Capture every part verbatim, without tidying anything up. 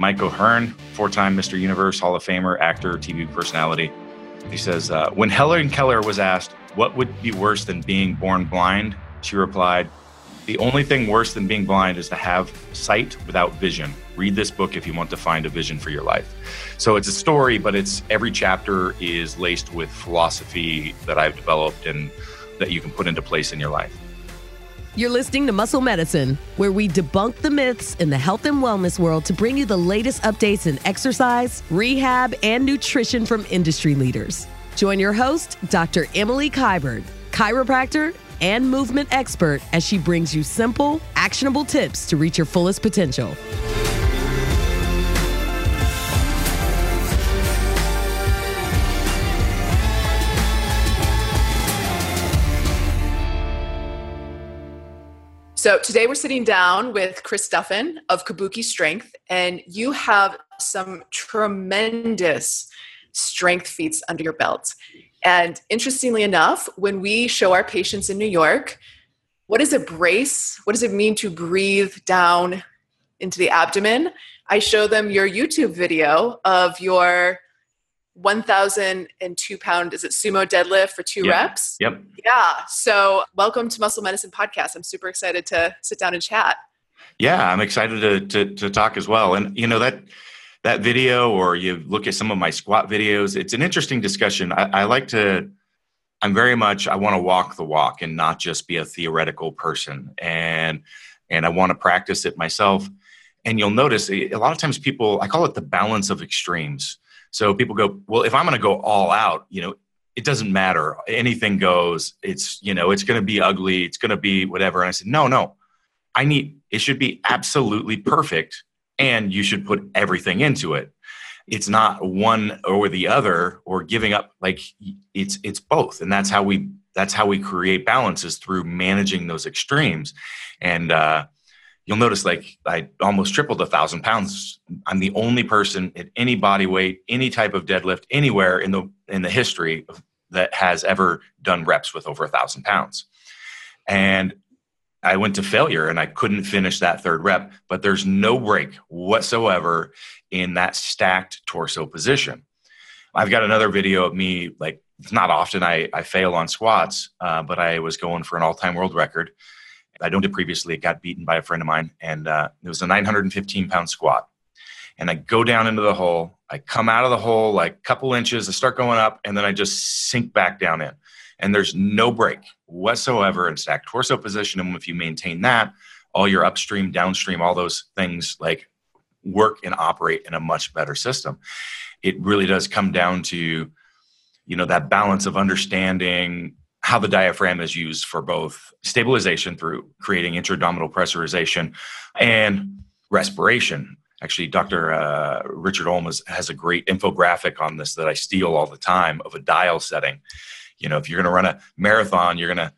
Mike O'Hearn, four-time Mister Universe, Hall of Famer, actor, T V personality. He says, uh, when Helen Keller was asked, what would be worse than being born blind? She replied, the only thing worse than being blind is to have sight without vision. Read this book if you want to find a vision for your life. So it's a story, but it's every chapter is laced with philosophy that I've developed and that you can put into place in your life. You're listening to Muscle Medicine, where we debunk the myths in the health and wellness world to bring you the latest updates in exercise, rehab, and nutrition from industry leaders. Join your host, Doctor Emily Kybert, chiropractor and movement expert, as she brings you simple, actionable tips to reach your fullest potential. So today we're sitting down with Chris Duffin of Kabuki Strength, and you have some tremendous strength feats under your belt. And interestingly enough, when we show our patients in New York, what is a brace? What does it mean to breathe down into the abdomen? I show them your YouTube video of your one thousand two pound, is it sumo deadlift for two yep. reps? Yep. Yeah. So welcome to Muscle Medicine Podcast. I'm super excited to sit down and chat. Yeah, I'm excited to to, to talk as well. And you know, that that video, or you look at some of my squat videos, it's an interesting discussion. I, I like to, I'm very much, I want to walk the walk and not just be a theoretical person. And, and I want to practice it myself. And you'll notice a lot of times people, I call it the balance of extremes. So people go, well, if I'm going to go all out, you know, it doesn't matter. Anything goes. It's, you know, it's going to be ugly. It's going to be whatever. And I said, no, no, I need, it should be absolutely perfect. And you should put everything into it. It's not one or the other or giving up. Like it's, it's both. And that's how we, that's how we create balance, is through managing those extremes. And, uh, you'll notice, like, I almost tripled a thousand pounds. I'm the only person at any body weight, any type of deadlift, anywhere in the in the history of, that has ever done reps with over a thousand pounds. And I went to failure, and I couldn't finish that third rep. But there's no break whatsoever in that stacked torso position. I've got another video of me, like, it's not often I I fail on squats, uh, but I was going for an all-time world record. I don't do previously. It got beaten by a friend of mine, and uh, it was a nine hundred fifteen pound squat. And I go down into the hole. I come out of the hole like a couple inches. I start going up, and then I just sink back down in. And there's no break whatsoever in stacked torso position. And if you maintain that, all your upstream, downstream, all those things like work and operate in a much better system. It really does come down to, you know, that balance of understanding how the diaphragm is used for both stabilization through creating intra-abdominal pressurization and respiration. Actually, Doctor Uh, Richard Ulm has, has a great infographic on this that I steal all the time, of a dial setting. You know, if you're going to run a marathon, you're going to,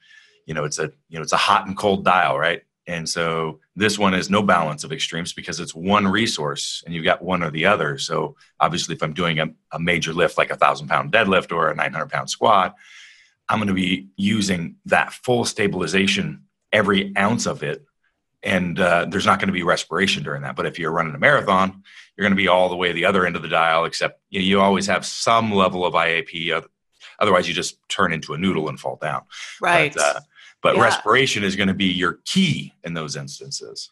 you know, it's a, you know, it's a hot and cold dial, right? And so this one is no balance of extremes, because it's one resource and you've got one or the other. So obviously if I'm doing a, a major lift, like a thousand pound deadlift or a nine hundred pound squat, I'm going to be using that full stabilization, every ounce of it. And uh, there's not going to be respiration during that. But if you're running a marathon, you're going to be all the way the other end of the dial, except you know, you always have some level of I A P. Otherwise, you just turn into a noodle and fall down. Right. But, uh, but yeah. Respiration is going to be your key in those instances.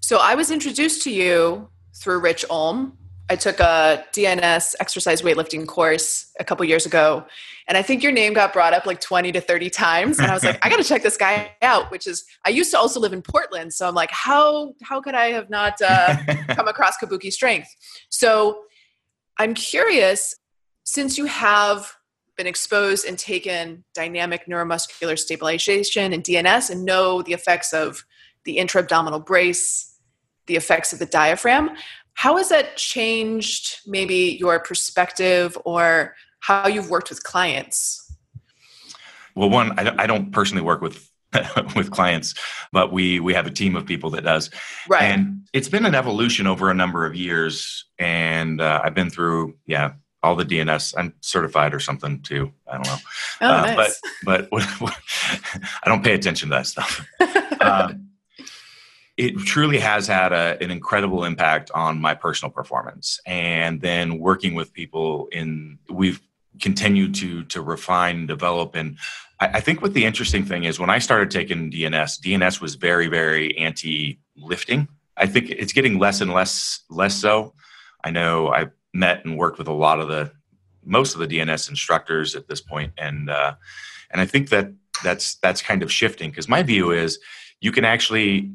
So I was introduced to you through Rich Ulm. I took a D N S exercise weightlifting course a couple years ago, and I think your name got brought up like twenty to thirty times. And I was like, I got to check this guy out, which is, I used to also live in Portland. So I'm like, how, how could I have not uh, come across Kabuki Strength? So I'm curious, since you have been exposed and taken dynamic neuromuscular stabilization and D N S and know the effects of the intra-abdominal brace, the effects of the diaphragm, how has that changed maybe your perspective or how you've worked with clients? Well, one, I don't personally work with with clients, but we we have a team of people that does. Right. And it's been an evolution over a number of years. And uh, I've been through, yeah, all the D N S. I'm certified or something too. I don't know. Oh, uh, nice. But, but I don't pay attention to that stuff. um, it truly has had a, an incredible impact on my personal performance. And then working with people in, we've continued to, to refine and develop. And I, I think what the interesting thing is, when I started taking D N S, D N S was very, very anti-lifting. I think it's getting less and less, less so. I know I met and worked with a lot of the, most of the D N S instructors at this point. And, uh, and I think that that's, that's kind of shifting, because my view is you can actually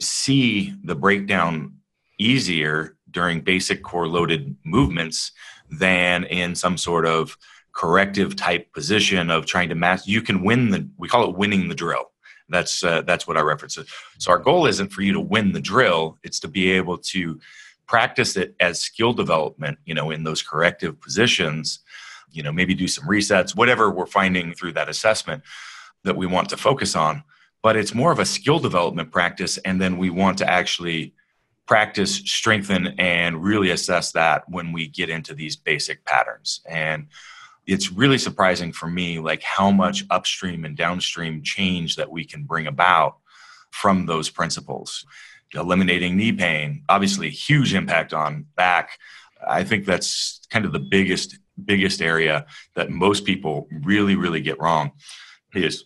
see the breakdown easier during basic core loaded movements than in some sort of corrective type position of trying to master. You can win the, we call it winning the drill. That's, uh, that's what I reference it. So our goal isn't for you to win the drill. It's to be able to practice it as skill development, you know, in those corrective positions, you know, maybe do some resets, whatever we're finding through that assessment that we want to focus on. But it's more of a skill development practice. And then we want to actually practice, strengthen, and really assess that when we get into these basic patterns. And it's really surprising for me, like how much upstream and downstream change that we can bring about from those principles. Eliminating knee pain, obviously a huge impact on back. I think that's kind of the biggest, biggest area that most people really, really get wrong is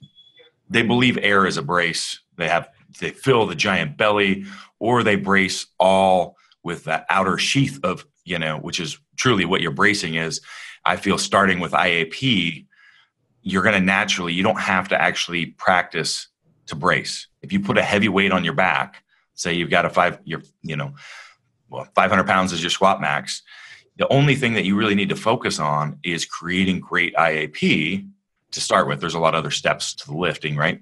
they believe air is a brace. They have, they fill the giant belly, or they brace all with that outer sheath of, you know, which is truly what your bracing is. I feel starting with I A P, you're going to naturally, you don't have to actually practice to brace. If you put a heavy weight on your back, say you've got a five, you're, you know, well, five hundred pounds is your squat max. The only thing that you really need to focus on is creating great I A P to start with. There's a lot of other steps to the lifting, right?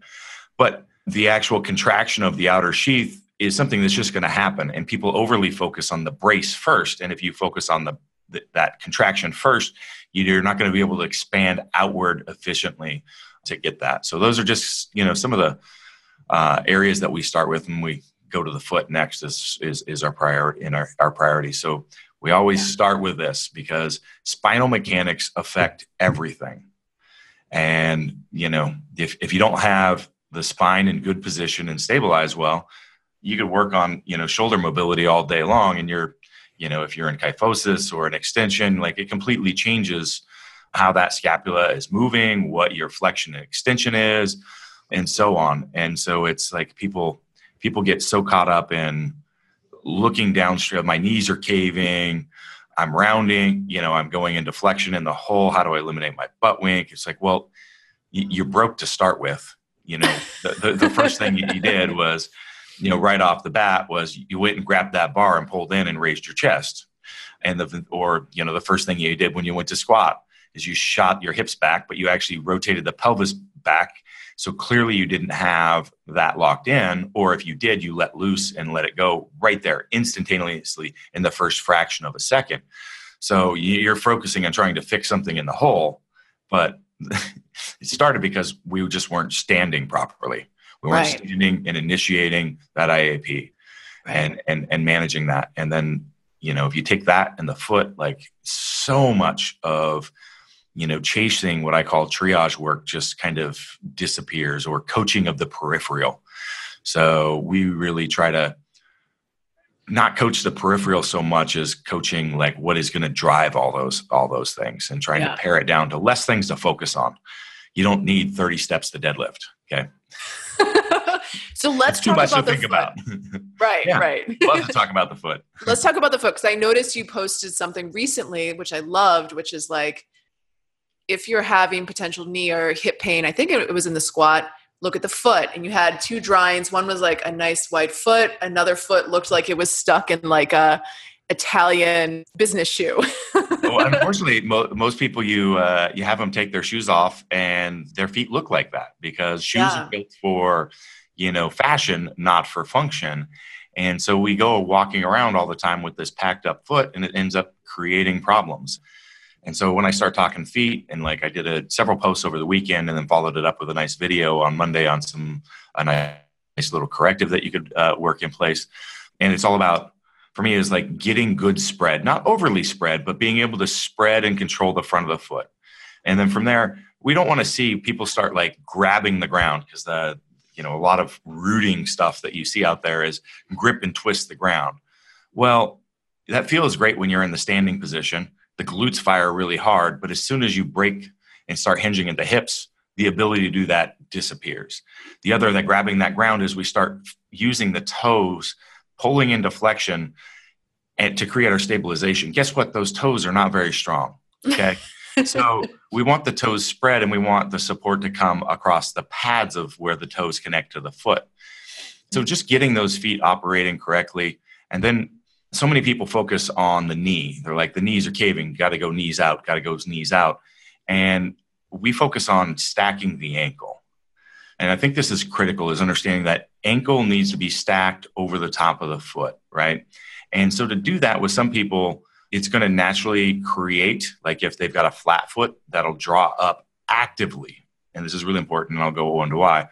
But the actual contraction of the outer sheath is something that's just going to happen. And people overly focus on the brace first. And if you focus on the, the that contraction first, you're not going to be able to expand outward efficiently to get that. So those are just, you know, some of the uh, areas that we start with, and we go to the foot next is, is, is our priority in our, our priority. So we always yeah. start with this, because spinal mechanics affect everything. And, you know, if, if you don't have the spine in good position and stabilize well, you could work on, you know, shoulder mobility all day long. And you're, you know, if you're in kyphosis or an extension, like it completely changes how that scapula is moving, what your flexion and extension is, and so on. And so it's like people, People get so caught up in looking downstream. My knees are caving. I'm rounding. You know, I'm going into flexion in the hole. How do I eliminate my butt wink? It's like, well, you're broke to start with. You know, the, the, the first thing you did was, you know, right off the bat was you went and grabbed that bar and pulled in and raised your chest. And the or you know, the first thing you did when you went to squat is you shot your hips back, but you actually rotated the pelvis back. So clearly you didn't have that locked in, or if you did, you let loose and let it go right there instantaneously in the first fraction of a second. So you're focusing on trying to fix something in the hole, but it started because we just weren't standing properly. We weren't right. standing and initiating that I A P right. and, and, and managing that. And then, you know, if you take that and the foot, like so much of you know, chasing what I call triage work just kind of disappears, or coaching of the peripheral. So we really try to not coach the peripheral so much as coaching like what is going to drive all those, all those things, and trying yeah. to pare it down to less things to focus on. You don't need thirty steps to deadlift. Okay. So let's talk about the foot. Right, right. Love to talk about the foot. Let's talk about the foot. Cause I noticed you posted something recently, which I loved, which is like, if you're having potential knee or hip pain, I think it was in the squat, look at the foot. And you had two drawings. One was like a nice wide foot. Another foot looked like it was stuck in like a Italian business shoe. Well, unfortunately, mo- most people, you uh, you have them take their shoes off and their feet look like that, because shoes yeah. are built for, you know, fashion, not for function. And so we go walking around all the time with this packed up foot, and it ends up creating problems. And so when I start talking feet, and like I did a, several posts over the weekend, and then followed it up with a nice video on Monday on some a nice little corrective that you could uh, work in place. And it's all about, for me, is like getting good spread, not overly spread, but being able to spread and control the front of the foot. And then from there, we don't want to see people start like grabbing the ground, because the you know, a lot of rooting stuff that you see out there is grip and twist the ground. Well, that feels great when you're in the standing position. The glutes fire really hard, but as soon as you break and start hinging at the hips, the ability to do that disappears. The other that grabbing that ground is we start using the toes, pulling into flexion and to create our stabilization. Guess what? Those toes are not very strong. Okay. So we want the toes spread and we want the support to come across the pads of where the toes connect to the foot. So just getting those feet operating correctly. And then so many people focus on the knee. They're like, the knees are caving. Got to go knees out. Got to go knees out. And we focus on stacking the ankle. And I think this is critical, is understanding that ankle needs to be stacked over the top of the foot, right? And so to do that with some people, it's going to naturally create, like if they've got a flat foot, that'll draw up actively. And this is really important, and I'll go on to why.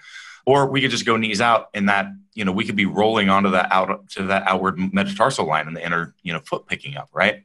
Or we could just go knees out, and that, you know, we could be rolling onto that out to that outward metatarsal line and the inner, you know, foot picking up, right?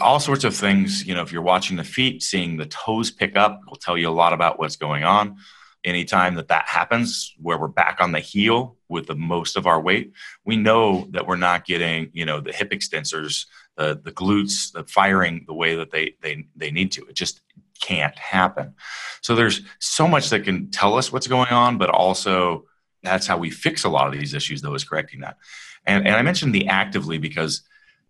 All sorts of things, you know, if you're watching the feet, seeing the toes pick up will tell you a lot about what's going on. Anytime that that happens, where we're back on the heel with the most of our weight, we know that we're not getting, you know, the hip extensors, the, the glutes, the firing the way that they, they, they need to. It just can't happen. So there's so much that can tell us what's going on, but also that's how we fix a lot of these issues, though, is correcting that. And, and I mentioned the actively because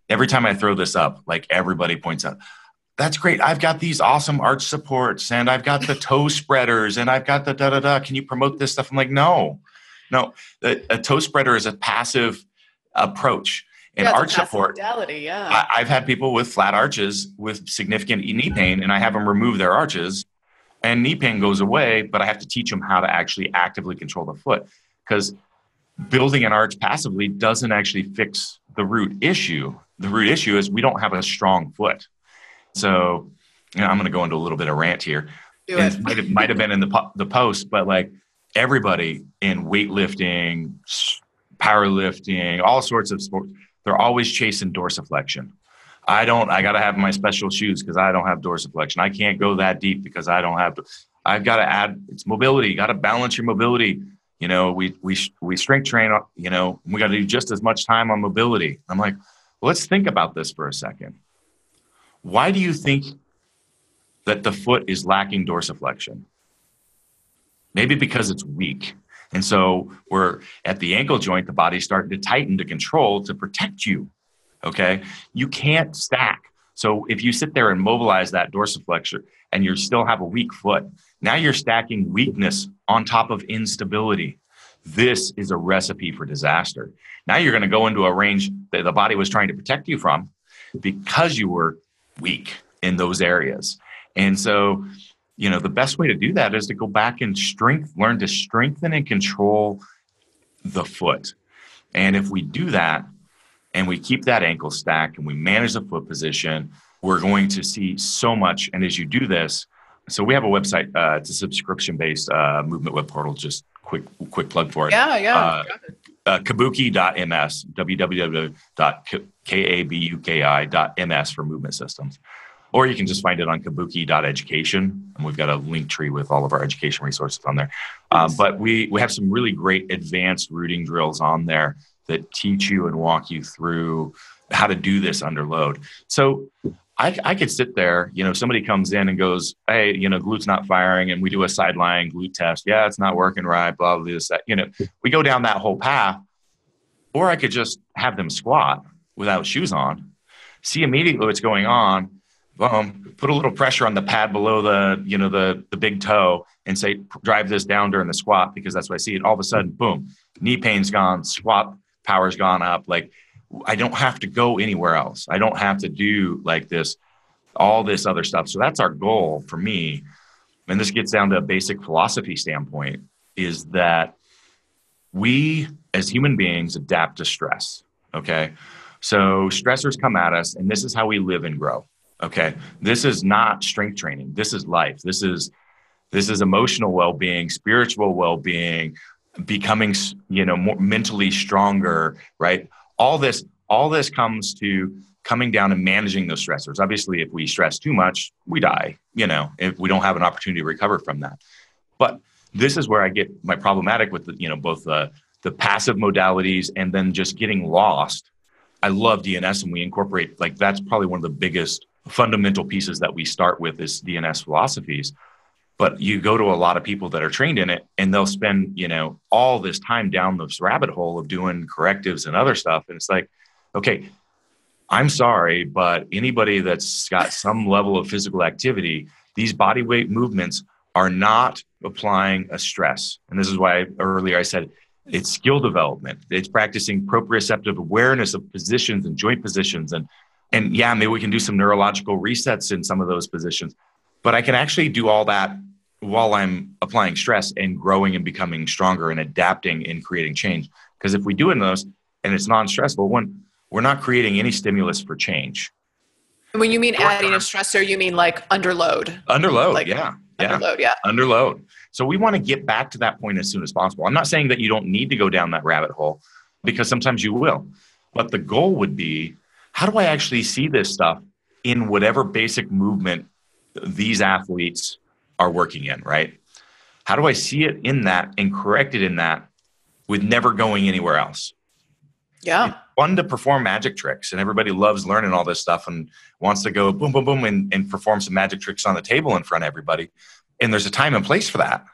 every time I throw this up, like everybody points out, that's great. I've got these awesome arch supports and I've got the toe spreaders and I've got the da-da-da. Can you promote this stuff? I'm like, no, no. A, a toe spreader is a passive approach. And yeah, arch support, yeah. I, I've had people with flat arches with significant knee pain and I have them remove their arches and knee pain goes away, but I have to teach them how to actually actively control the foot because building an arch passively doesn't actually fix the root issue. The root issue is we don't have a strong foot. So, you know, I'm going to go into a little bit of rant here. Do it. It might have, might have been in the po- the post, but like everybody in weightlifting, powerlifting, all sorts of sports, they're always chasing dorsiflexion. I don't, I got to have my special shoes because I don't have dorsiflexion. I can't go that deep because I don't have, I've got to add, it's mobility. You got to balance your mobility. You know, we, we, we strength train, you know, we got to do just as much time on mobility. I'm like, well, let's think about this for a second. Why do you think that the foot is lacking dorsiflexion? Maybe because it's weak. And so we're at the ankle joint, the body's starting to tighten to control, to protect you. Okay. You can't stack. So if you sit there and mobilize that dorsiflexor and you still have a weak foot, now you're stacking weakness on top of instability. This is a recipe for disaster. Now you're going to go into a range that the body was trying to protect you from because you were weak in those areas. And so, you know, the best way to do that is to go back and strength, learn to strengthen and control the foot. And if we do that, and we keep that ankle stack and we manage the foot position, we're going to see so much. And as you do this, so we have a website, uh, it's a subscription-based uh, movement web portal, just quick quick plug for it. Yeah, yeah. Uh, uh, kabuki dot m s, w w w dot kabuki dot m s for movement systems. Or you can just find it on kabuki dot education. And we've got a link tree with all of our education resources on there. Uh, but we, we have some really great advanced rooting drills on there that teach you and walk you through how to do this under load. So I, I could sit there, you know, somebody comes in and goes, hey, you know, glute's not firing. And we do a sideline glute test. Yeah, it's not working right, blah, blah, this, that. You know, we go down that whole path. Or I could just have them squat without shoes on, see immediately what's going on, boom, put a little pressure on the pad below the, you know, the, the big toe and say, drive this down during the squat because that's what I see. And all of a sudden, boom, knee pain's gone, squat power's gone up. Like I don't have to go anywhere else. I don't have to do like this, all this other stuff. So that's our goal for me. And this gets down to a basic philosophy standpoint is that we as human beings adapt to stress. Okay. So stressors come at us and this is how we live and grow. Okay. This is not strength training. This is life. This is, this is emotional well-being, spiritual well-being, becoming, you know, more mentally stronger, right? All this, all this comes to coming down and managing those stressors. Obviously, if we stress too much, we die, you know, if we don't have an opportunity to recover from that. But this is where I get my problematic with the, you know, both the, the passive modalities and then just getting lost. I love D N S, and we incorporate, like, that's probably one of the biggest fundamental pieces that we start with is D N S philosophies. But you go to a lot of people that are trained in it, and they'll spend, you know, all this time down this rabbit hole of doing correctives and other stuff. And it's like, okay, I'm sorry, but anybody that's got some level of physical activity, these body weight movements are not applying a stress. And this is why earlier I said, it's skill development. It's practicing proprioceptive awareness of positions and joint positions. And, and yeah, maybe we can do some neurological resets in some of those positions, but I can actually do all that while I'm applying stress and growing and becoming stronger and adapting and creating change. Because if we do in those and it's non-stressful, one, we're not creating any stimulus for change. And when you mean adding a stressor, you mean like under load? Under load, like, yeah. Yeah. Under load, yeah. Under load. So we want to get back to that point as soon as possible. I'm not saying that you don't need to go down that rabbit hole, because sometimes you will. But the goal would be, how do I actually see this stuff in whatever basic movement these athletes are working in, right? How do I see it in that and correct it in that with never going anywhere else? Yeah. It's fun to perform magic tricks, and everybody loves learning all this stuff and wants to go boom, boom, boom, and, and perform some magic tricks on the table in front of everybody. And there's a time and place for that.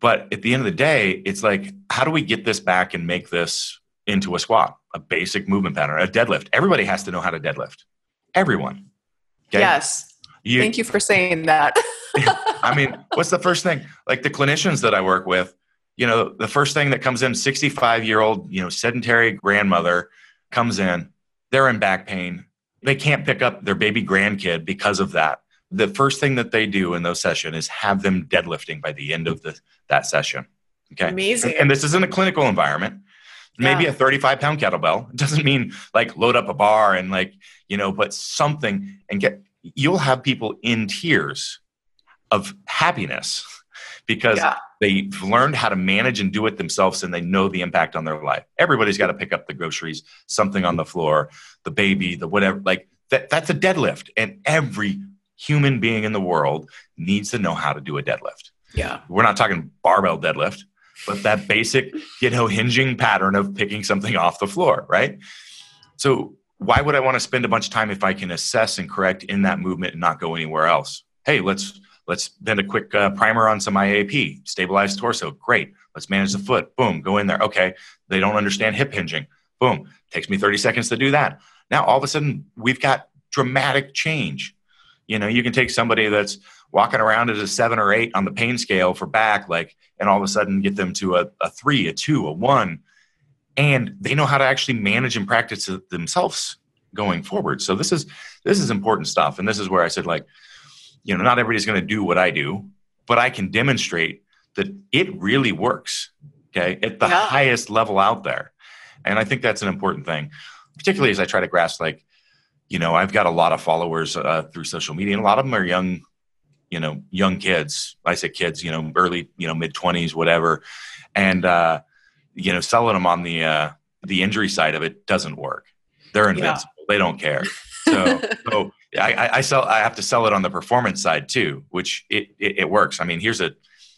But at the end of the day, it's like, how do we get this back and make this into a squat, a basic movement pattern, a deadlift? Everybody has to know how to deadlift. Everyone. Okay? Yes. You, Thank you for saying that. I mean, what's the first thing? Like the clinicians that I work with, you know, the first thing that comes in, sixty-five-year-old, you know, sedentary grandmother comes in, they're in back pain. They can't pick up their baby grandkid because of that. The first thing that they do in those sessions is have them deadlifting by the end of the, that session. Okay. Amazing. And, and this is in a clinical environment. Maybe yeah. a thirty-five pound kettlebell. It doesn't mean like load up a bar and like, you know, but something, and get, you'll have people in tears of happiness because yeah. they've learned how to manage and do it themselves, and they know the impact on their life. Everybody's got to pick up the groceries, something on the floor, the baby, the whatever, like that, that's a deadlift. And every human being in the world needs to know how to do a deadlift. Yeah. We're not talking barbell deadlift, but that basic, you know, hinging pattern of picking something off the floor. Right. So why would I want to spend a bunch of time if I can assess and correct in that movement and not go anywhere else? Hey, let's, Let's spend a quick uh, primer on some I A P, stabilize torso. Great. Let's manage the foot. Boom. Go in there. Okay. They don't understand hip hinging. Boom. Takes me thirty seconds to do that. Now, all of a sudden we've got dramatic change. You know, you can take somebody that's walking around as a seven or eight on the pain scale for back, like, and all of a sudden get them to a, a three, a two, a one, and they know how to actually manage and practice it themselves going forward. So this is, this is important stuff. And this is where I said, like, you know, not everybody's going to do what I do, but I can demonstrate that it really works, okay, at the yeah. highest level out there. And I think that's an important thing, particularly as I try to grasp, like, you know, I've got a lot of followers uh, through social media, and a lot of them are young, you know, young kids. I say kids, you know, early, you know, mid-twenties, whatever. And, uh, you know, selling them on the uh, the injury side of it doesn't work. They're invincible. Yeah. They don't care. So, so I, I sell. I have to sell it on the performance side too, which it, it it works. I mean, here's a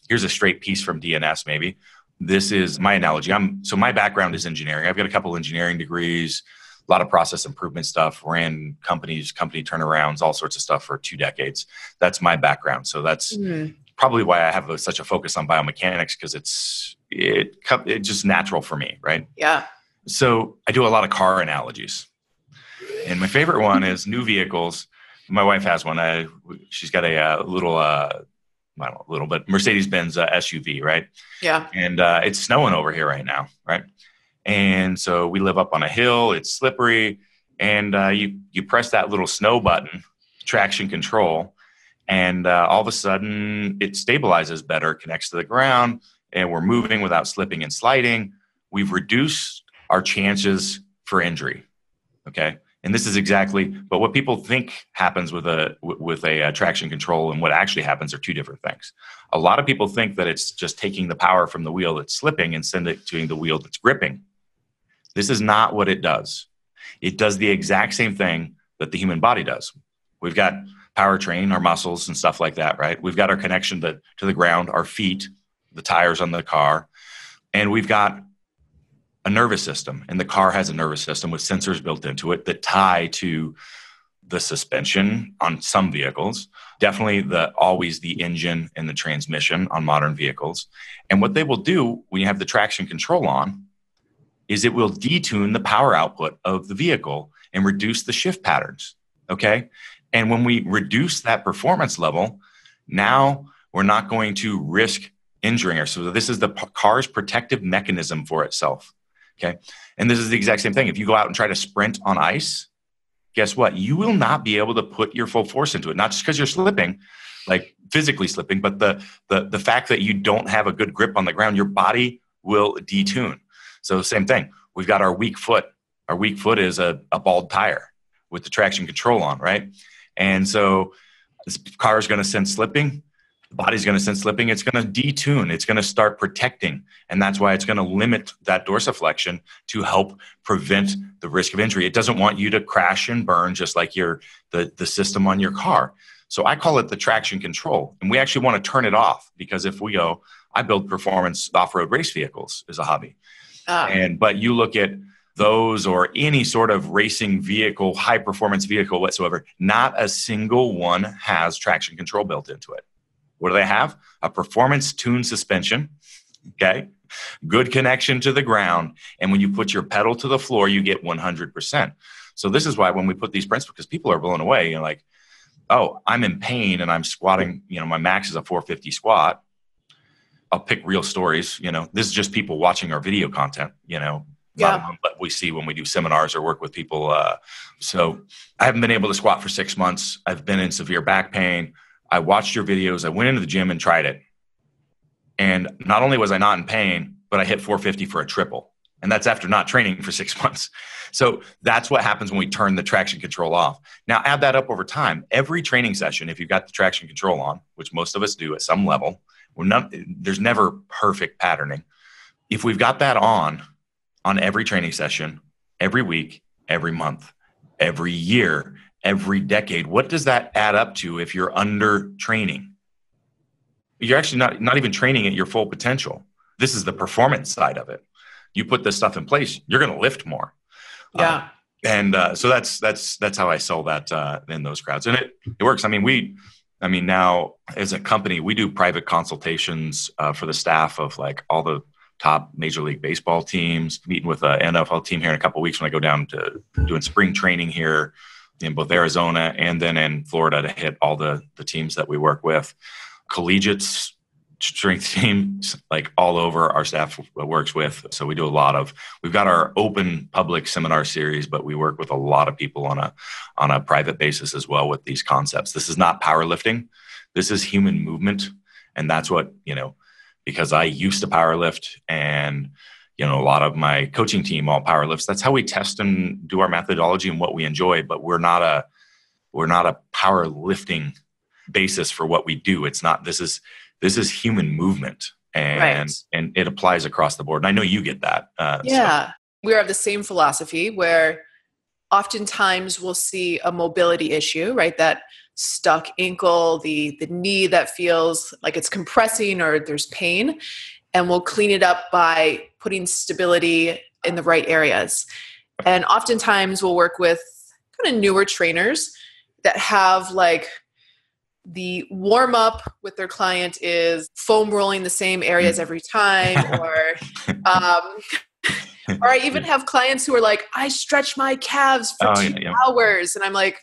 here's a straight piece from D N S. Maybe this is my analogy. I'm so my background is engineering. I've got a couple engineering degrees, a lot of process improvement stuff, ran companies, company turnarounds, all sorts of stuff for two decades. That's my background. So that's mm. probably why I have a, such a focus on biomechanics, because it's it it's just natural for me, right? Yeah. So I do a lot of car analogies. And my favorite one is new vehicles. My wife has one. I, she's got a, a little, uh, I don't know, little, but Mercedes-Benz uh, S U V, right? Yeah. And uh, it's snowing over here right now, right? And so we live up on a hill. It's slippery. And uh, you, you press that little snow button, traction control, and uh, all of a sudden it stabilizes better, connects to the ground, and we're moving without slipping and sliding. We've reduced our chances for injury, okay? And this is exactly, but what people think happens with a with a uh, traction control and what actually happens are two different things. A lot of people think that it's just taking the power from the wheel that's slipping and sending it to the wheel that's gripping. This is not what it does. It does the exact same thing that the human body does. We've got powertrain, our muscles and stuff like that, right? We've got our connection to, to the ground, our feet, the tires on the car, and we've got a nervous system, and the car has a nervous system with sensors built into it that tie to the suspension on some vehicles, definitely the always the engine and the transmission on modern vehicles. And what they will do when you have the traction control on is it will detune the power output of the vehicle and reduce the shift patterns, okay? And when we reduce that performance level, now we're not going to risk injuring ourselves. So this is the car's protective mechanism for itself, okay? And this is the exact same thing. If you go out and try to sprint on ice, guess what? You will not be able to put your full force into it, not just because you're slipping, like physically slipping, but the, the, the fact that you don't have a good grip on the ground, your body will detune. So same thing, we've got our weak foot. Our weak foot is a, a bald tire with the traction control on, right? And so this car is going to sense slipping. The body's going to sense slipping. It's going to detune. It's going to start protecting. And that's why it's going to limit that dorsiflexion to help prevent the risk of injury. It doesn't want you to crash and burn just like your the, the system on your car. So I call it the traction control. And we actually want to turn it off because if we go, I build performance off-road race vehicles as a hobby. Oh. And but you look at those or any sort of racing vehicle, high performance vehicle whatsoever, not a single one has traction control built into it. What do they have? A performance tuned suspension, okay? Good connection to the ground. And when you put your pedal to the floor, you get one hundred percent. So this is why when we put these principles, because people are blown away, you know, like, oh, I'm in pain and I'm squatting, you know, my max is a four fifty squat. I'll pick real stories, you know, this is just people watching our video content, you know, yeah. But we see when we do seminars or work with people. Uh, so I haven't been able to squat for six months. I've been in severe back pain. I watched your videos. I went into the gym and tried it. And not only was I not in pain, but I hit four fifty for a triple. And that's after not training for six months. So that's what happens when we turn the traction control off. Now add that up over time. Every training session, if you've got the traction control on, which most of us do at some level, we're not, there's never perfect patterning. If we've got that on, on every training session, every week, every month, every year, every decade, what does that add up to if you're under training? You're actually not, not even training at your full potential. This is the performance side of it. You put this stuff in place, you're going to lift more. Yeah. Uh, and uh, so that's, that's, that's how I sell that uh, in those crowds. And it, it works. I mean, we, I mean, now as a company, we do private consultations uh, for the staff of like all the top Major League Baseball teams, meeting with an N F L team here in a couple of weeks when I go down to doing spring training here in both Arizona and then in Florida to hit all the, the teams that we work with. Collegiates, strength teams, like all over our staff works with. So we do a lot of, we've got our open public seminar series, but we work with a lot of people on a, on a private basis as well with these concepts. This is not powerlifting. This is human movement. And that's what, you know, because I used to powerlift and, you know, a lot of my coaching team all powerlifts. That's how we test and do our methodology and what we enjoy, but we're not a, we're not a powerlifting basis for what we do. It's not, this is, this is human movement and, right. and it applies across the board. And I know you get that. Uh, yeah. So. We have the same philosophy where oftentimes we'll see a mobility issue, right? That stuck ankle, the the knee that feels like it's compressing or there's pain, and we'll clean it up by putting stability in the right areas. And oftentimes we'll work with kind of newer trainers that have like the warm up with their client is foam rolling the same areas every time, or um, or I even have clients who are like, I stretch my calves for oh, two yeah, yeah. hours, and I'm like,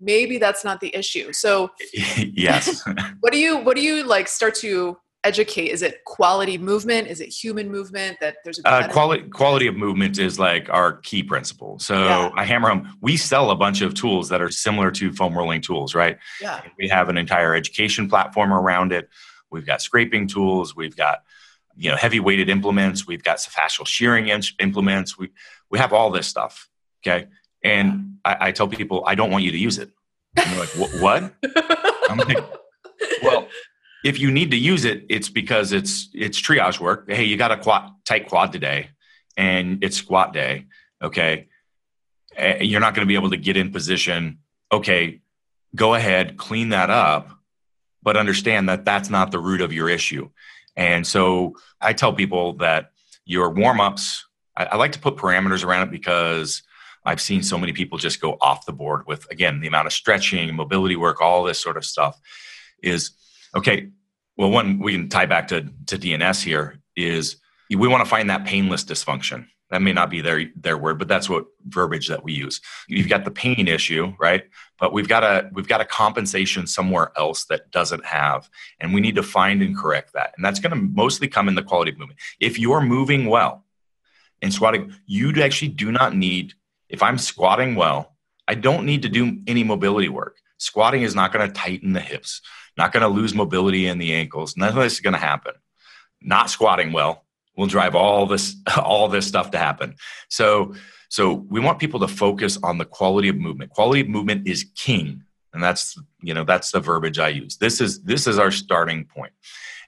maybe that's not the issue. So yes. What do you, what do you like start to educate? Is it quality movement? Is it human movement that there's a uh, quality, quality of movement is like our key principle. So yeah. I hammer home, we sell a bunch of tools that are similar to foam rolling tools, right? Yeah. We have an entire education platform around it. We've got scraping tools. We've got, you know, heavy weighted implements. We've got fascial shearing implements. We, we have all this stuff. Okay. And I, I tell people, I don't want you to use it. And they're like, what? I'm like, well, if you need to use it, it's because it's it's triage work. Hey, you got a quad, tight quad today, and it's squat day, okay? And you're not going to be able to get in position. Okay, go ahead, clean that up, but understand that that's not the root of your issue. And so I tell people that your warm-ups, I, I like to put parameters around it because I've seen so many people just go off the board with, again, the amount of stretching, mobility work, all this sort of stuff is, okay, well, one, we can tie back to, to D N S here, is we want to find that painless dysfunction. That may not be their, their word, but that's what verbiage that we use. You've got the pain issue, right? But we've got a, we've got a compensation somewhere else that doesn't have, and we need to find and correct that. And that's going to mostly come in the quality of movement. If you're moving well and squatting, you actually do not need, if I'm squatting well, I don't need to do any mobility work. Squatting is not going to tighten the hips, not going to lose mobility in the ankles. None of this is going to happen. Not squatting well will drive all this, all this stuff to happen. So, so we want people to focus on the quality of movement. Quality of movement is king. And that's, you know, that's the verbiage I use. This is, this is our starting point.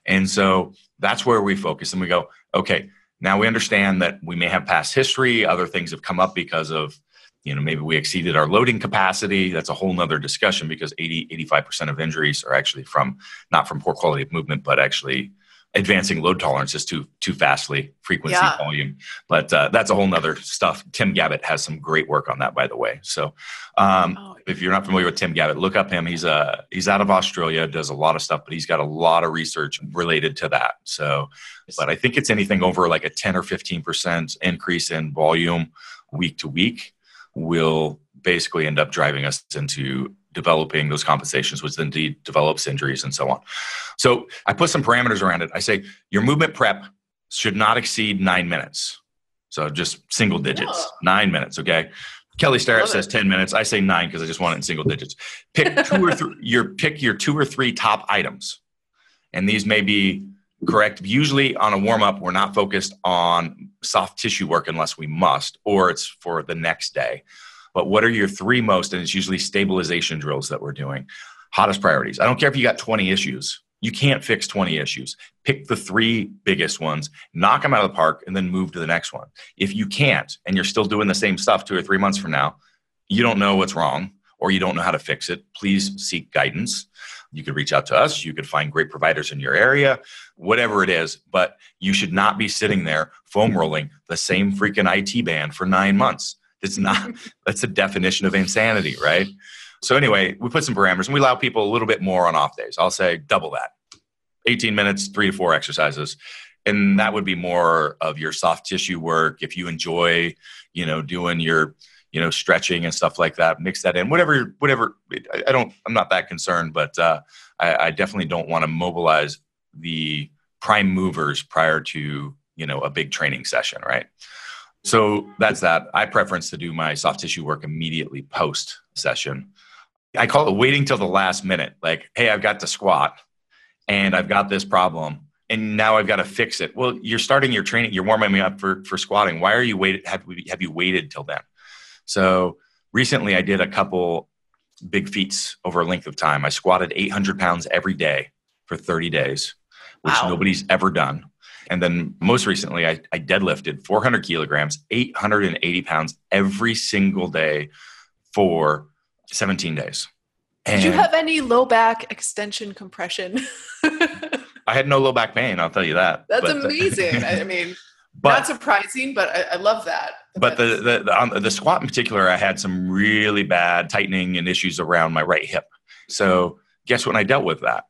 And so that's where we focus and we go, okay, now we understand that we may have past history. Other things have come up because of, you know, maybe we exceeded our loading capacity. That's a whole nother discussion because eighty, eighty-five percent of injuries are actually from, not from poor quality of movement, but actually advancing load tolerances too, too fastly, frequency, yeah. volume. But uh, that's a whole nother stuff. Tim Gabbett has some great work on that, by the way. So um, oh. if you're not familiar with Tim Gabbett, look up him. He's uh, he's out of Australia, does a lot of stuff, but he's got a lot of research related to that. So, but I think it's anything over like a ten or fifteen percent increase in volume week to week will basically end up driving us into developing those compensations, which then de- develops injuries and so on. So I put some parameters around it. I say your movement prep should not exceed nine minutes. So just single digits, yeah. nine minutes. Okay. Kelly Starrett says ten minutes. I say nine because I just want it in single digits. Pick two or three, your pick your two or three top items. And these may be correct. Usually on a warm-up, we're not focused on soft tissue work unless we must, or it's for the next day. But what are your three most, and it's usually stabilization drills that we're doing, hottest priorities. I don't care if you got twenty issues. You can't fix twenty issues. Pick the three biggest ones, knock them out of the park, and then move to the next one. If you can't, and you're still doing the same stuff two or three months from now, you don't know what's wrong or you don't know how to fix it. Please seek guidance. You could reach out to us. You could find great providers in your area, whatever it is. But you should not be sitting there foam rolling the same freaking I T band for nine months. It's not, that's the definition of insanity, right? So anyway, we put some parameters and we allow people a little bit more on off days. I'll say double that, eighteen minutes, three to four exercises. And that would be more of your soft tissue work. If you enjoy, you know, doing your, you know, stretching and stuff like that, mix that in, whatever, whatever. I don't, I'm not that concerned, but uh, I, I definitely don't want to mobilize the prime movers prior to, you know, a big training session, right? So that's that. I preference to do my soft tissue work immediately post session. I call it waiting till the last minute. Like, hey, I've got to squat and I've got this problem and now I've got to fix it. Well, you're starting your training. You're warming me up for, for squatting. Why are you waiting? Have, have you waited till then? So recently I did a couple big feats over a length of time. I squatted eight hundred pounds every day for thirty days, which wow. nobody's ever done. And then most recently, I, I deadlifted four hundred kilograms, eight hundred eighty pounds every single day for seventeen days. And did you have any low back extension compression? I had no low back pain, I'll tell you that. That's but, amazing. I mean, but, not surprising, but I, I love that. But the the, the, um, the squat in particular, I had some really bad tightening and issues around my right hip. So guess when I dealt with that?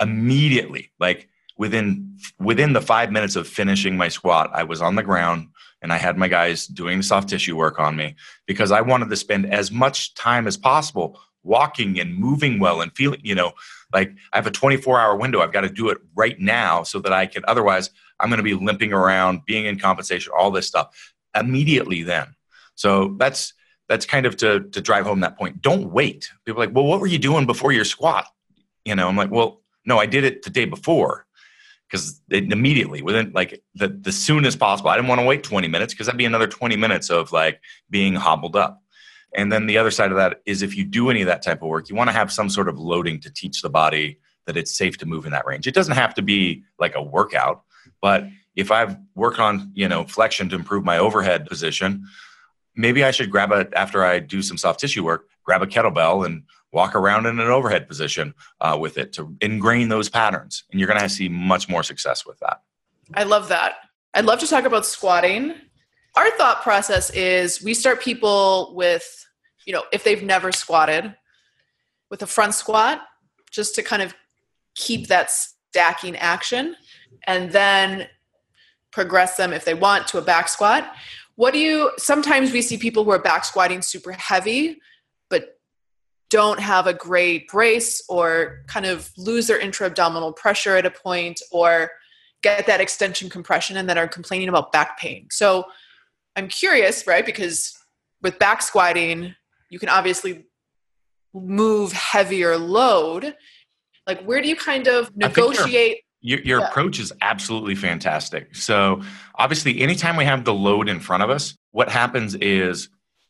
Immediately, like, Within within the five minutes of finishing my squat, I was on the ground and I had my guys doing the soft tissue work on me because I wanted to spend as much time as possible walking and moving well and feeling, you know, like I have a twenty-four hour window. I've got to do it right now so that I can, otherwise I'm going to be limping around, being in compensation, all this stuff immediately then. So that's, that's kind of to, to drive home that point. Don't wait. People are like, well, what were you doing before your squat? You know, I'm like, well, no, I did it the day before. Because immediately, within like the, the soonest possible, I didn't want to wait twenty minutes because that'd be another twenty minutes of like being hobbled up. And then the other side of that is if you do any of that type of work, you want to have some sort of loading to teach the body that it's safe to move in that range. It doesn't have to be like a workout, but if I've worked on, you know, flexion to improve my overhead position, maybe I should grab a, after I do some soft tissue work, grab a kettlebell and walk around in an overhead position uh, with it to ingrain those patterns. And you're going to see much more success with that. I love that. I'd love to talk about squatting. Our thought process is we start people with, you know, if they've never squatted, with a front squat, just to kind of keep that stacking action, and then progress them if they want to a back squat. What do you, sometimes we see people who are back squatting super heavy, but don't have a great brace, or kind of lose their intra-abdominal pressure at a point, or get that extension compression, and then are complaining about back pain. So I'm curious, right? Because with back squatting, you can obviously move heavier load. Like, where do you kind of negotiate? Your, your yeah. approach is absolutely fantastic. So obviously, anytime we have the load in front of us, what happens is,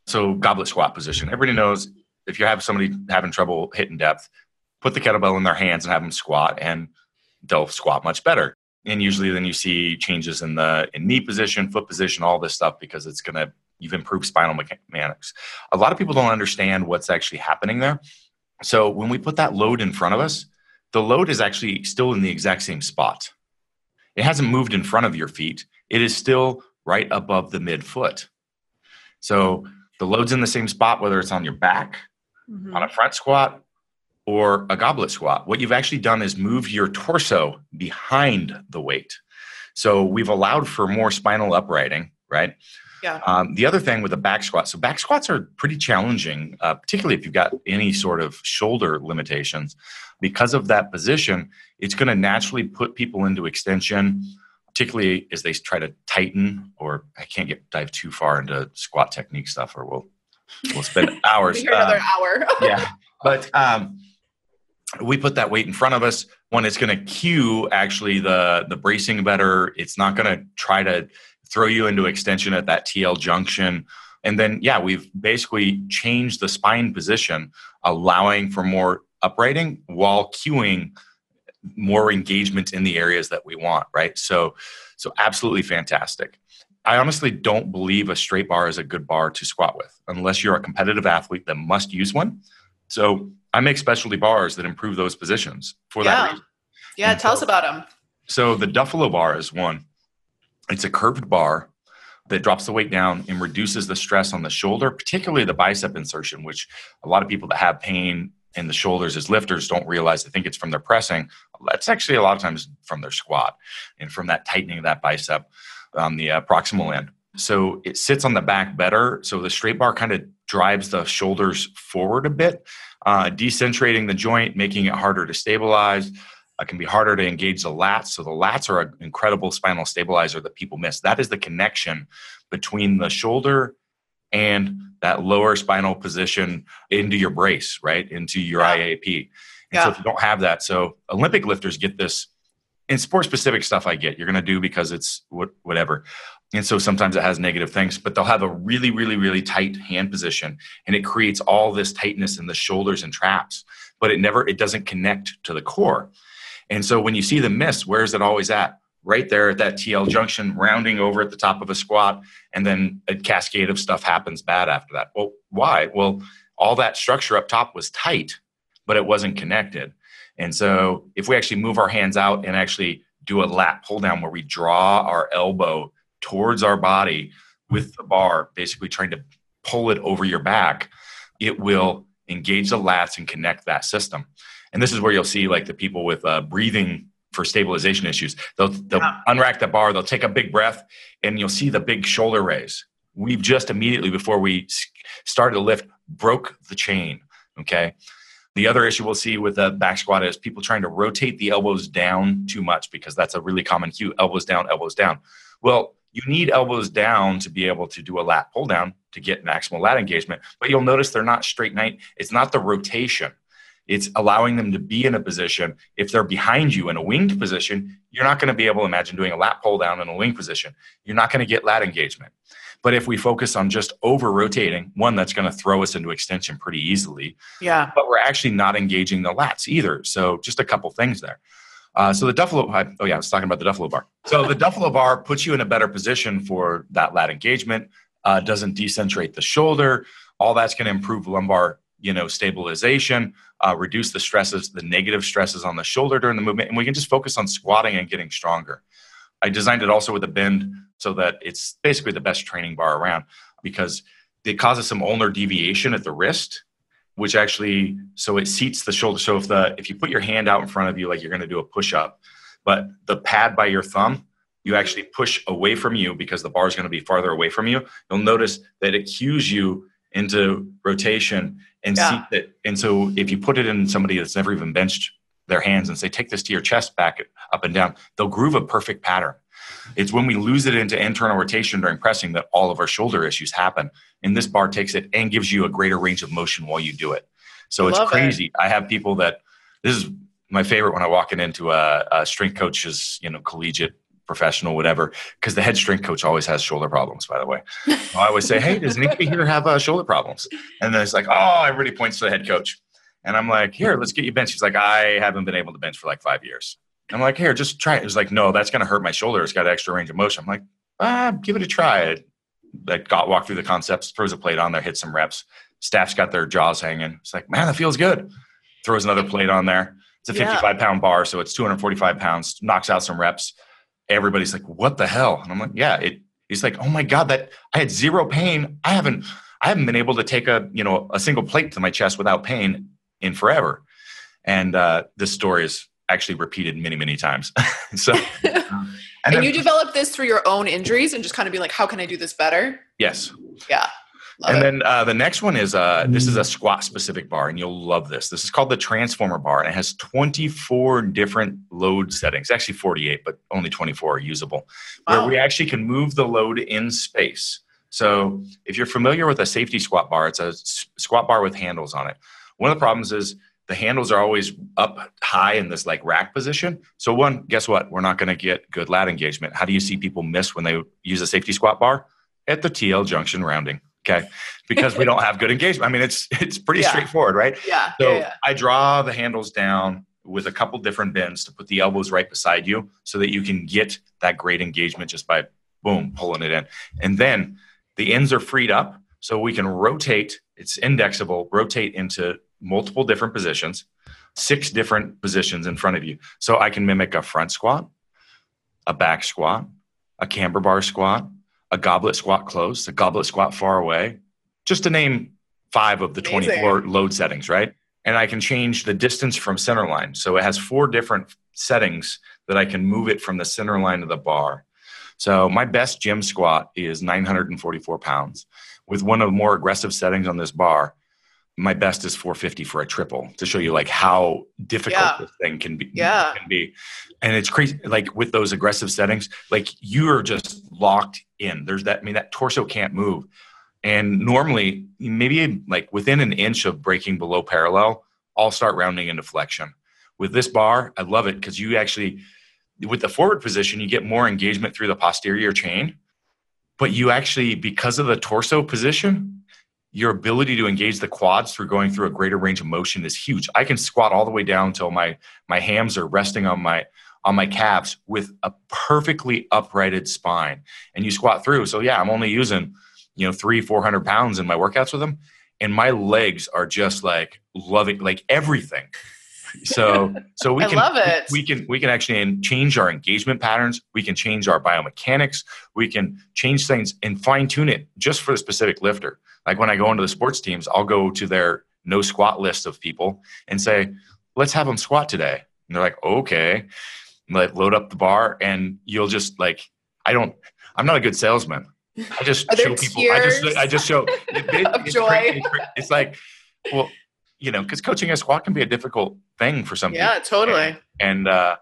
so goblet squat position. Everybody knows if you have somebody having trouble hitting depth, put the kettlebell in their hands and have them squat, and they'll squat much better. And usually then you see changes in the in knee position, foot position, all this stuff, because it's going to, you've improved spinal mechanics. A lot of people don't understand what's actually happening there. So when we put that load in front of us, the load is actually still in the exact same spot. It hasn't moved in front of your feet. It is still right above the midfoot. So the load's in the same spot, whether it's on your back, mm-hmm. on a front squat, or a goblet squat. What you've actually done is move your torso behind the weight. So we've allowed for more spinal uprighting, right? Yeah. Um, the other thing with a back squat, so back squats are pretty challenging, uh, particularly if you've got any sort of shoulder limitations. Because of that position, it's going to naturally put people into extension, particularly as they try to tighten, or I can't get dive too far into squat technique stuff, or we'll, we'll spend hours. We'll hear another um, hour. yeah. But, um, we put that weight in front of us. One, it's going to cue actually the, the bracing better. It's not going to try to throw you into extension at that T L junction. And then, yeah, we've basically changed the spine position, allowing for more uprighting while cueing more engagement in the areas that we want, right? So, so absolutely fantastic. I honestly don't believe a straight bar is a good bar to squat with, unless you're a competitive athlete that must use one. So I make specialty bars that improve those positions for yeah. that reason. Yeah, and tell so, us about them. So the Duffalo bar is one. It's a curved bar that drops the weight down and reduces the stress on the shoulder, particularly the bicep insertion, which a lot of people that have pain in the shoulders as lifters don't realize. They think it's from their pressing. That's actually a lot of times from their squat and from that tightening of that bicep on the uh, proximal end. So it sits on the back better. So the straight bar kind of drives the shoulders forward a bit, uh, decentrating the joint, making it harder to stabilize. It can be harder to engage the lats. So the lats are an incredible spinal stabilizer that people miss. That is the connection between the shoulder and that lower spinal position into your brace, right? Into your yeah. I A P. And yeah. so if you don't have that, so Olympic lifters get this. In sport specific stuff I get, you're going to do because it's whatever. And so sometimes it has negative things, but they'll have a really, really, really tight hand position, and it creates all this tightness in the shoulders and traps, but it never, it doesn't connect to the core. And so when you see the miss, where is it always at? Right there at that T L junction, rounding over at the top of a squat. And then a cascade of stuff happens bad after that. Well, why? Well, all that structure up top was tight, but it wasn't connected. And so if we actually move our hands out and actually do a lat pull down where we draw our elbow towards our body with the bar, basically trying to pull it over your back, it will engage the lats and connect that system. And this is where you'll see like the people with uh, breathing for stabilization issues. They'll, they'll yeah. unrack the bar, they'll take a big breath, and you'll see the big shoulder raise. We've just immediately, before we started to lift, broke the chain, okay? The other issue we'll see with a back squat is people trying to rotate the elbows down too much, because that's a really common cue, elbows down, elbows down. Well, you need elbows down to be able to do a lat pull down to get maximal lat engagement, but you'll notice they're not straight night. It's not the rotation. It's allowing them to be in a position. If they're behind you in a winged position, you're not going to be able to imagine doing a lat pull down in a winged position. You're not going to get lat engagement. But if we focus on just over rotating, one, that's going to throw us into extension pretty easily. Yeah. But we're actually not engaging the lats either. So just a couple things there. Uh, so the Duffalo, oh yeah, I was talking about the Duffalo bar. So the Duffalo bar puts you in a better position for that lat engagement, uh, doesn't decentrate the shoulder. All that's going to improve lumbar you know, stabilization, uh, reduce the stresses, the negative stresses on the shoulder during the movement. And we can just focus on squatting and getting stronger. I designed it also with a bend so that it's basically the best training bar around, because it causes some ulnar deviation at the wrist, which actually, so it seats the shoulder. So if the, if you put your hand out in front of you, like you're going to do a push up, but the pad by your thumb, you actually push away from you because the bar is going to be farther away from you. You'll notice that it cues you into rotation and yeah. seat it. And so if you put it in somebody that's never even benched their hands and say, take this to your chest, back up and down, they'll groove a perfect pattern. It's when we lose it into internal rotation during pressing that all of our shoulder issues happen. And this bar takes it and gives you a greater range of motion while you do it. So it's crazy. It. I have people that, this is my favorite when I walk in into a, a strength coach's, you know, collegiate, professional, whatever, because the head strength coach always has shoulder problems, by the way. So I always say, hey, does anybody here have uh, shoulder problems? And then it's like, oh, everybody points to the head coach. And I'm like, here, let's get you bench. He's like, I haven't been able to bench for like five years. I'm like, here, just try it. He's like, no, that's going to hurt my shoulder. It's got extra range of motion. I'm like, ah, give it a try. I got walked through the concepts, throws a plate on there, hits some reps. Staff's got their jaws hanging. It's like, man, that feels good. Throws another plate on there. It's a fifty-five pound bar. So it's two hundred forty-five pounds, knocks out some reps. Everybody's like, what the hell? And I'm like, yeah, it, he's like, oh my God, that I had zero pain. I haven't, I haven't been able to take a, you know, a single plate to my chest without pain in forever. And, uh, this story is actually repeated many, many times. so, and, and then, you developed this through your own injuries and just kind of be like, how can I do this better? Yes. Yeah. Love and it. Then, uh, the next one is, uh, this is a squat specific bar and you'll love this. This is called the transformer bar and it has twenty-four different load settings, actually forty-eight, but only twenty-four are usable, where wow. we actually can move the load in space. So if you're familiar with a safety squat bar, it's a s- squat bar with handles on it. One of the problems is the handles are always up high in this like rack position. So one, guess what? We're not going to get good lat engagement. How do you see people miss when they use a safety squat bar? At the T L junction rounding. Okay. Because we don't have good engagement. I mean, it's, it's pretty yeah. straightforward, right? Yeah. So yeah, yeah. I draw the handles down with a couple different bends to put the elbows right beside you so that you can get that great engagement just by boom, pulling it in. And then the ends are freed up so we can rotate. It's indexable, rotate into multiple different positions, six different positions in front of you. So I can mimic a front squat, a back squat, a camber bar squat, a goblet squat close, a goblet squat far away, just to name five of the Amazing. twenty-four load settings, right? And I can change the distance from center line. So it has four different settings that I can move it from the center line of the bar. So my best gym squat is nine hundred forty-four pounds. With one of the more aggressive settings on this bar, my best is four fifty for a triple, to show you like how difficult yeah. this thing can be. Yeah. Can be. And it's crazy. Like with those aggressive settings, like you're just locked in. There's that, I mean, that torso can't move. And normally maybe like within an inch of breaking below parallel, I'll start rounding into flexion. With this bar, I love it because you actually, with the forward position, you get more engagement through the posterior chain, but you actually, because of the torso position, your ability to engage the quads through going through a greater range of motion is huge. I can squat all the way down until my, my hams are resting on my, on my calves with a perfectly uprighted spine, and you squat through. So yeah, I'm only using, you know, three, four hundred pounds in my workouts with them. And my legs are just like loving, like everything. So, so we can, love it. we can, we can actually change our engagement patterns. We can change our biomechanics. We can change things and fine tune it just for the specific lifter. Like when I go into the sports teams, I'll go to their no squat list of people and say, let's have them squat today. And they're like, okay, like load up the bar. And you'll just like, I don't, I'm not a good salesman. I just Are show people, I just, I just show it, it, it's, joy. Crazy, it's, crazy. It's like, well, you know, because coaching a squat can be a difficult thing for some yeah, people. Yeah, totally. And, and, uh,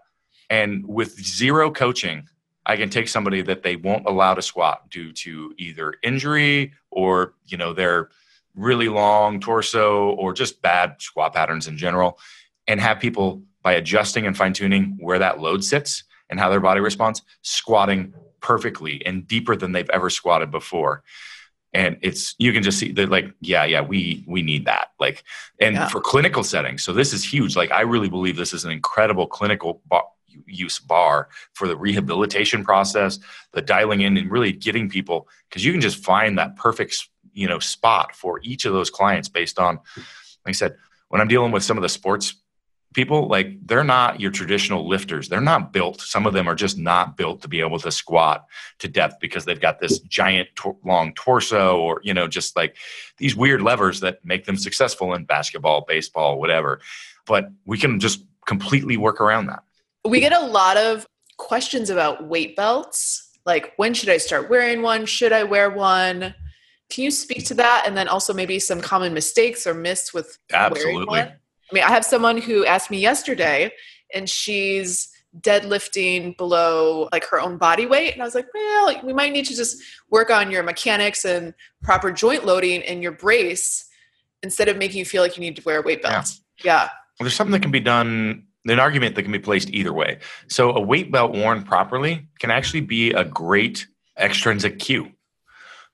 and with zero coaching, I can take somebody that they won't allow to squat due to either injury or, you know, their really long torso or just bad squat patterns in general, and have people, by adjusting and fine tuning where that load sits and how their body responds, squatting perfectly and deeper than they've ever squatted before. And it's, you can just see that like, yeah, yeah, we, we need that. Like, and yeah. for clinical settings. So this is huge. Like, I really believe this is an incredible clinical bar, use bar for the rehabilitation process, the dialing in and really getting people, because you can just find that perfect, you know, spot for each of those clients based on I said, when I'm dealing with some of the sports people, like they're not your traditional lifters. They're not built. Some of them are just not built to be able to squat to depth because they've got this giant tor- long torso or, you know, just like these weird levers that make them successful in basketball, baseball, whatever. But we can just completely work around that. We get a lot of questions about weight belts. Like, when should I start wearing one? Should I wear one? Can you speak to that? And then also maybe some common mistakes or myths with Absolutely. Wearing one? I mean, I have someone who asked me yesterday and she's deadlifting below like her own body weight. And I was like, well, we might need to just work on your mechanics and proper joint loading and your brace instead of making you feel like you need to wear a weight belt. Yeah. yeah. Well, there's something that can be done, an argument that can be placed either way. So a weight belt worn properly can actually be a great extrinsic cue.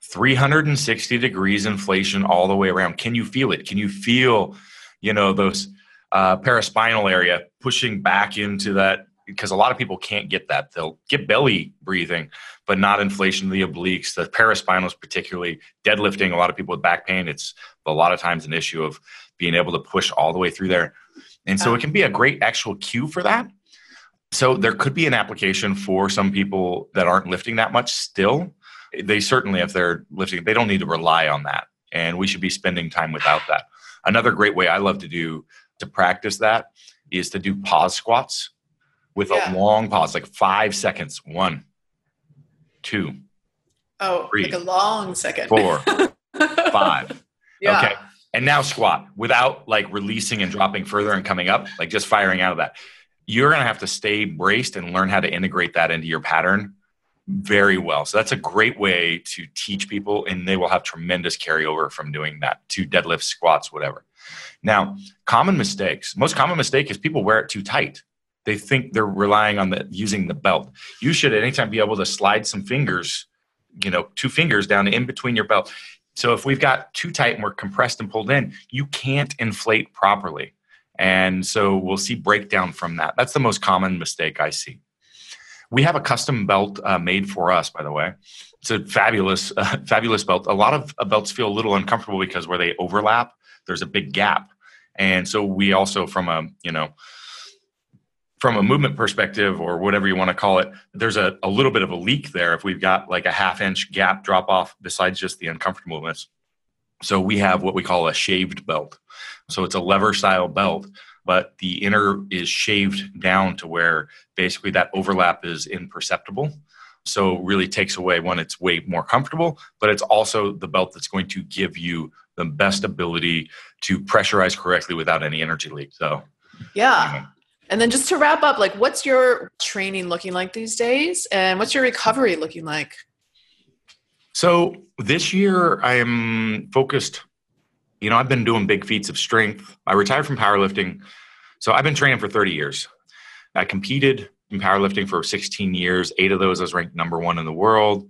three hundred sixty degrees inflation all the way around. Can you feel it? Can you feel, you know, those uh, paraspinal area pushing back into that? Because a lot of people can't get that. They'll get belly breathing, but not inflation of the obliques, the paraspinals, particularly deadlifting. A lot of people with back pain, it's a lot of times an issue of being able to push all the way through there. And so it can be a great actual cue for that. So there could be an application for some people that aren't lifting that much still. They certainly, if they're lifting, they don't need to rely on that. And we should be spending time without that. Another great way I love to do to practice that is to do pause squats with yeah. a long pause, like five seconds. One, two, oh, three, like a long second, four, five. Yeah. Okay. And now squat without like releasing and dropping further and coming up, like just firing out of that. You're going to have to stay braced and learn how to integrate that into your pattern very well. So that's a great way to teach people, and they will have tremendous carryover from doing that to deadlift, squats, whatever. Now, common mistakes. Most common mistake is people wear it too tight. They think they're relying on the using the belt. You should at any time be able to slide some fingers, you know, two fingers down in between your belt. So if we've got too tight and we're compressed and pulled in, you can't inflate properly. And so we'll see breakdown from that. That's the most common mistake I see. We have a custom belt uh, made for us, by the way. It's a fabulous, uh, fabulous belt. A lot of uh, belts feel a little uncomfortable because where they overlap, there's a big gap. And so we also, from a, you know, from a movement perspective or whatever you want to call it, there's a, a little bit of a leak there if we've got like a half inch gap drop off besides just the uncomfortableness. So we have what we call a shaved belt. So it's a lever style belt, but the inner is shaved down to where basically that overlap is imperceptible. So really takes away one, it's way more comfortable, but it's also the belt that's going to give you the best ability to pressurize correctly without any energy leak. So yeah. You know. And then just to wrap up, like what's your training looking like these days and what's your recovery looking like? So this year I am focused. You know, I've been doing big feats of strength. I retired from powerlifting. So I've been training for thirty years. I competed in powerlifting for sixteen years. Eight of those, I was ranked number one in the world.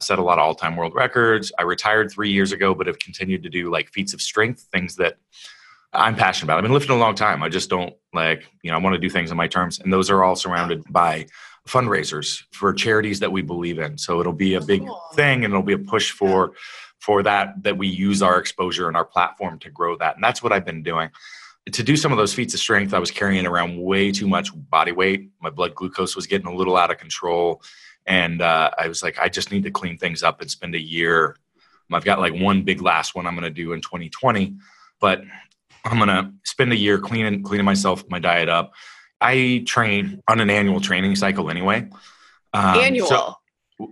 Set a lot of all-time world records. I retired three years ago, but have continued to do like feats of strength, things that I'm passionate about. I've been lifting a long time. I just don't like, you know, I want to do things on my terms. And those are all surrounded by fundraisers for charities that we believe in. So it'll be a big cool. thing, and it'll be a push for for that, that we use our exposure and our platform to grow that. And that's what I've been doing. To do some of those feats of strength, I was carrying around way too much body weight. My blood glucose was getting a little out of control. And uh, I was like, I just need to clean things up and spend a year. I've got like one big last one I'm going to do in twenty twenty, but I'm going to spend a year cleaning, cleaning myself, my diet up. I train on an annual training cycle anyway. Um, annual. So-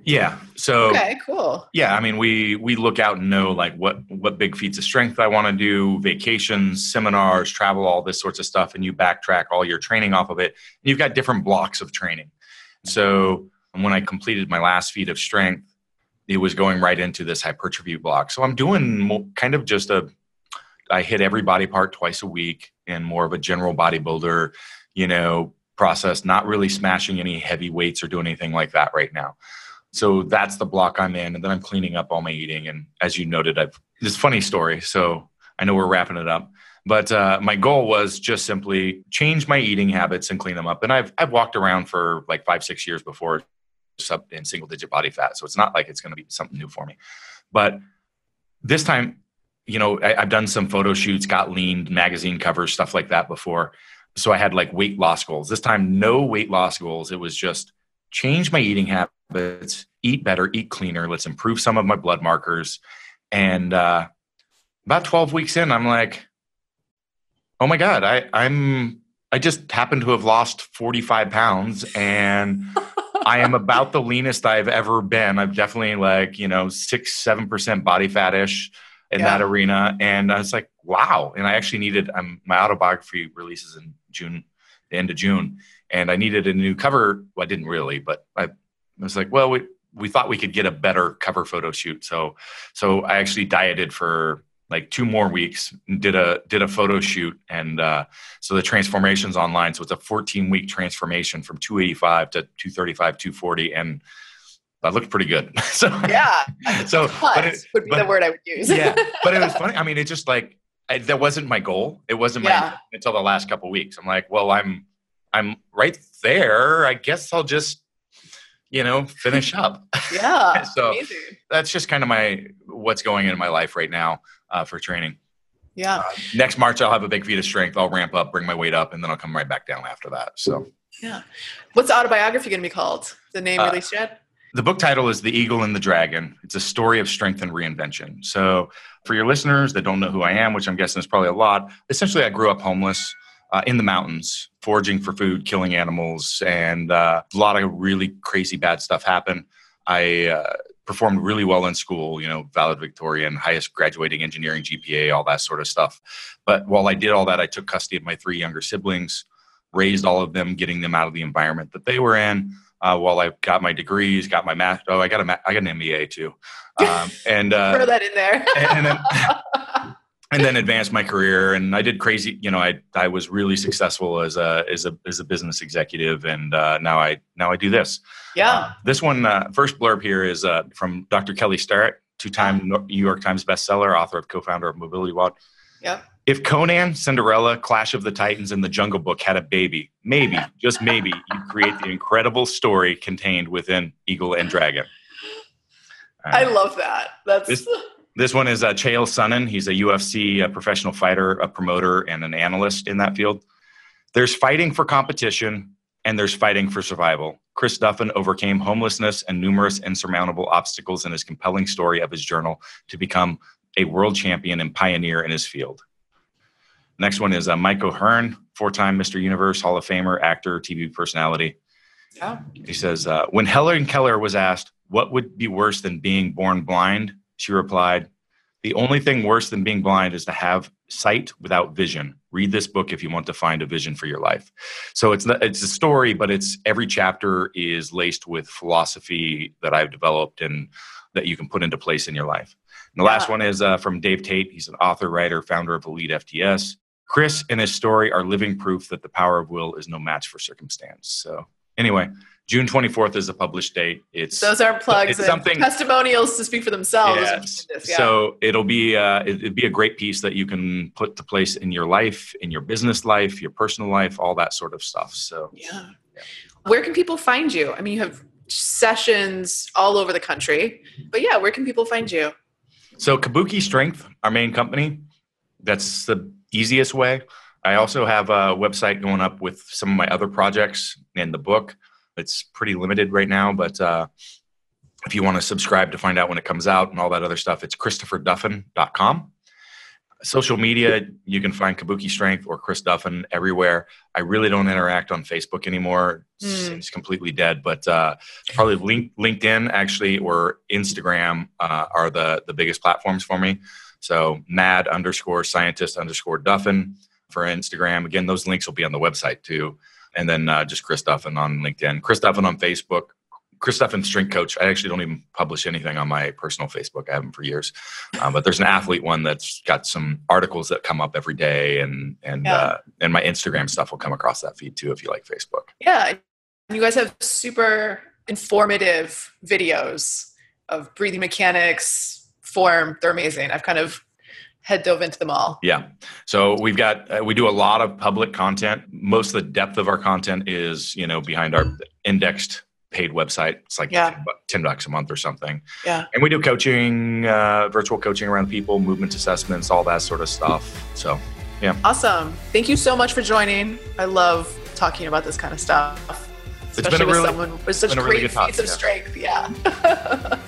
Yeah. So, okay, cool. Yeah. I mean, we, we look out and know like what, what big feats of strength I want to do, vacations, seminars, travel, all this sorts of stuff. And you backtrack all your training off of it. And you've got different blocks of training. So when I completed my last feat of strength, it was going right into this hypertrophy block. So I'm doing kind of just a, I hit every body part twice a week and more of a general bodybuilder, you know, process, not really smashing any heavy weights or doing anything like that right now. So that's the block I'm in. And then I'm cleaning up all my eating. And as you noted, I've this funny story. So I know we're wrapping it up, but uh, my goal was just simply change my eating habits and clean them up. And I've, I've walked around for like five, six years before sub in single digit body fat. So it's not like it's going to be something new for me, but this time you know, I, I've done some photo shoots, got lean, magazine covers, stuff like that before. So I had like weight loss goals. This time, no weight loss goals. It was just change my eating habits, eat better, eat cleaner. Let's improve some of my blood markers. And uh, about twelve weeks in, I'm like, oh my God, I, I'm, I just happen to have lost forty-five pounds and I am about the leanest I've ever been. I've definitely like, you know, six, seven percent body fat-ish in yeah. that arena. And I was like, wow. And I actually needed, um, my autobiography releases in June, the end of June. And I needed a new cover. Well, I didn't really, but I, I was like, well, we, we thought we could get a better cover photo shoot. So, so I actually dieted for like two more weeks, did a, did a photo shoot. And, uh, so the transformation's online. So it's a fourteen week transformation from two eighty-five to two thirty-five, two forty. And I looked pretty good. So, yeah. So, but it, would be but, the word I would use. Yeah. But it was funny. I mean, it just like, I, that wasn't my goal. It wasn't my yeah. until the last couple of weeks. I'm like, well, I'm, I'm right there. I guess I'll just, you know, finish up. Yeah. So amazing. That's just kind of my, what's going on in my life right now. Uh, for training. Yeah. Uh, next March, I'll have a big feat of strength. I'll ramp up, bring my weight up, and then I'll come right back down after that. So, yeah. What's the autobiography going to be called? The name uh, released yet? The book title is The Eagle and the Dragon. It's a story of strength and reinvention. So for your listeners that don't know who I am, which I'm guessing is probably a lot, essentially I grew up homeless uh, in the mountains, foraging for food, killing animals, and uh, a lot of really crazy bad stuff happened. I, uh, performed really well in school, you know, valedictorian, highest graduating engineering G P A, all that sort of stuff. But while I did all that, I took custody of my three younger siblings, raised all of them, getting them out of the environment that they were in. Uh, while I got my degrees, got my math. Oh, I got a, ma- I got an M B A too. Um, and uh, throw that in there. and, and, then, and then advanced my career. And I did crazy. You know, I I was really successful as a as a as a business executive. And uh, now I now I do this. Yeah. Uh, this one, uh, first blurb here is uh, from Doctor Kelly Starrett, two-time New York Times bestseller, author of co-founder of Mobility W O D. Yeah. If Conan, Cinderella, Clash of the Titans, and The Jungle Book had a baby, maybe, just maybe, you'd create the incredible story contained within Eagle and Dragon. Uh, I love that. That's this, this one is uh, Chael Sonnen. He's a U F C a professional fighter, a promoter, and an analyst in that field. There's fighting for competition, and there's fighting for survival. Chris Duffin overcame homelessness and numerous insurmountable obstacles in his compelling story of his journal to become a world champion and pioneer in his field. Next one is uh, Mike O'Hearn, four-time Mister Universe, Hall of Famer, actor, T V personality. Yeah. He says, uh, when Helen Keller was asked, what would be worse than being born blind? She replied, the only thing worse than being blind is to have sight without vision. Read this book if you want to find a vision for your life. So it's not, it's a story, but it's every chapter is laced with philosophy that I've developed and that you can put into place in your life. And the yeah. last one is uh, from Dave Tate. He's an author, writer, founder of Elite F T S. Chris and his story are living proof that the power of will is no match for circumstance. So anyway, June twenty-fourth is the published date. It's those aren't plugs. It's and something testimonials to speak for themselves. Yes. Yeah. So it'll be uh, it'd be a great piece that you can put to place in your life, in your business life, your personal life, all that sort of stuff. So yeah. yeah. Where can people find you? I mean, you have sessions all over the country, but yeah, where can people find you? So Kabuki Strength, our main company. That's the easiest way. I also have a website going up with some of my other projects and the book. It's pretty limited right now, but uh, if you want to subscribe to find out when it comes out and all that other stuff, it's christopher duffin dot com. Social media, you can find Kabuki Strength or Chris Duffin everywhere. I really don't interact on Facebook anymore. Mm. It's completely dead, but uh, probably link, LinkedIn actually or Instagram uh, are the, the biggest platforms for me. So mad underscore scientist underscore Duffin for Instagram. Again, those links will be on the website too. And then uh, just Chris Duffin on LinkedIn, Chris Duffin on Facebook, Chris Duffin Strength Coach. I actually don't even publish anything on my personal Facebook. I haven't for years. Um, but there's an athlete one that's got some articles that come up every day. And and yeah. uh, and my Instagram stuff will come across that feed too if you like Facebook. Yeah. You guys have super informative videos of breathing mechanics, form. They're amazing. I've kind of head dove into them all. Yeah. So we've got, uh, we do a lot of public content. Most of the depth of our content is, you know, behind our indexed paid website. It's like yeah. ten bucks a month or something. Yeah. And we do coaching, uh, virtual coaching around people, movement assessments, all that sort of stuff. So, yeah. Awesome. Thank you so much for joining. I love talking about this kind of stuff. Especially it's been a with really, someone with such great really feats of yeah. strength. Yeah.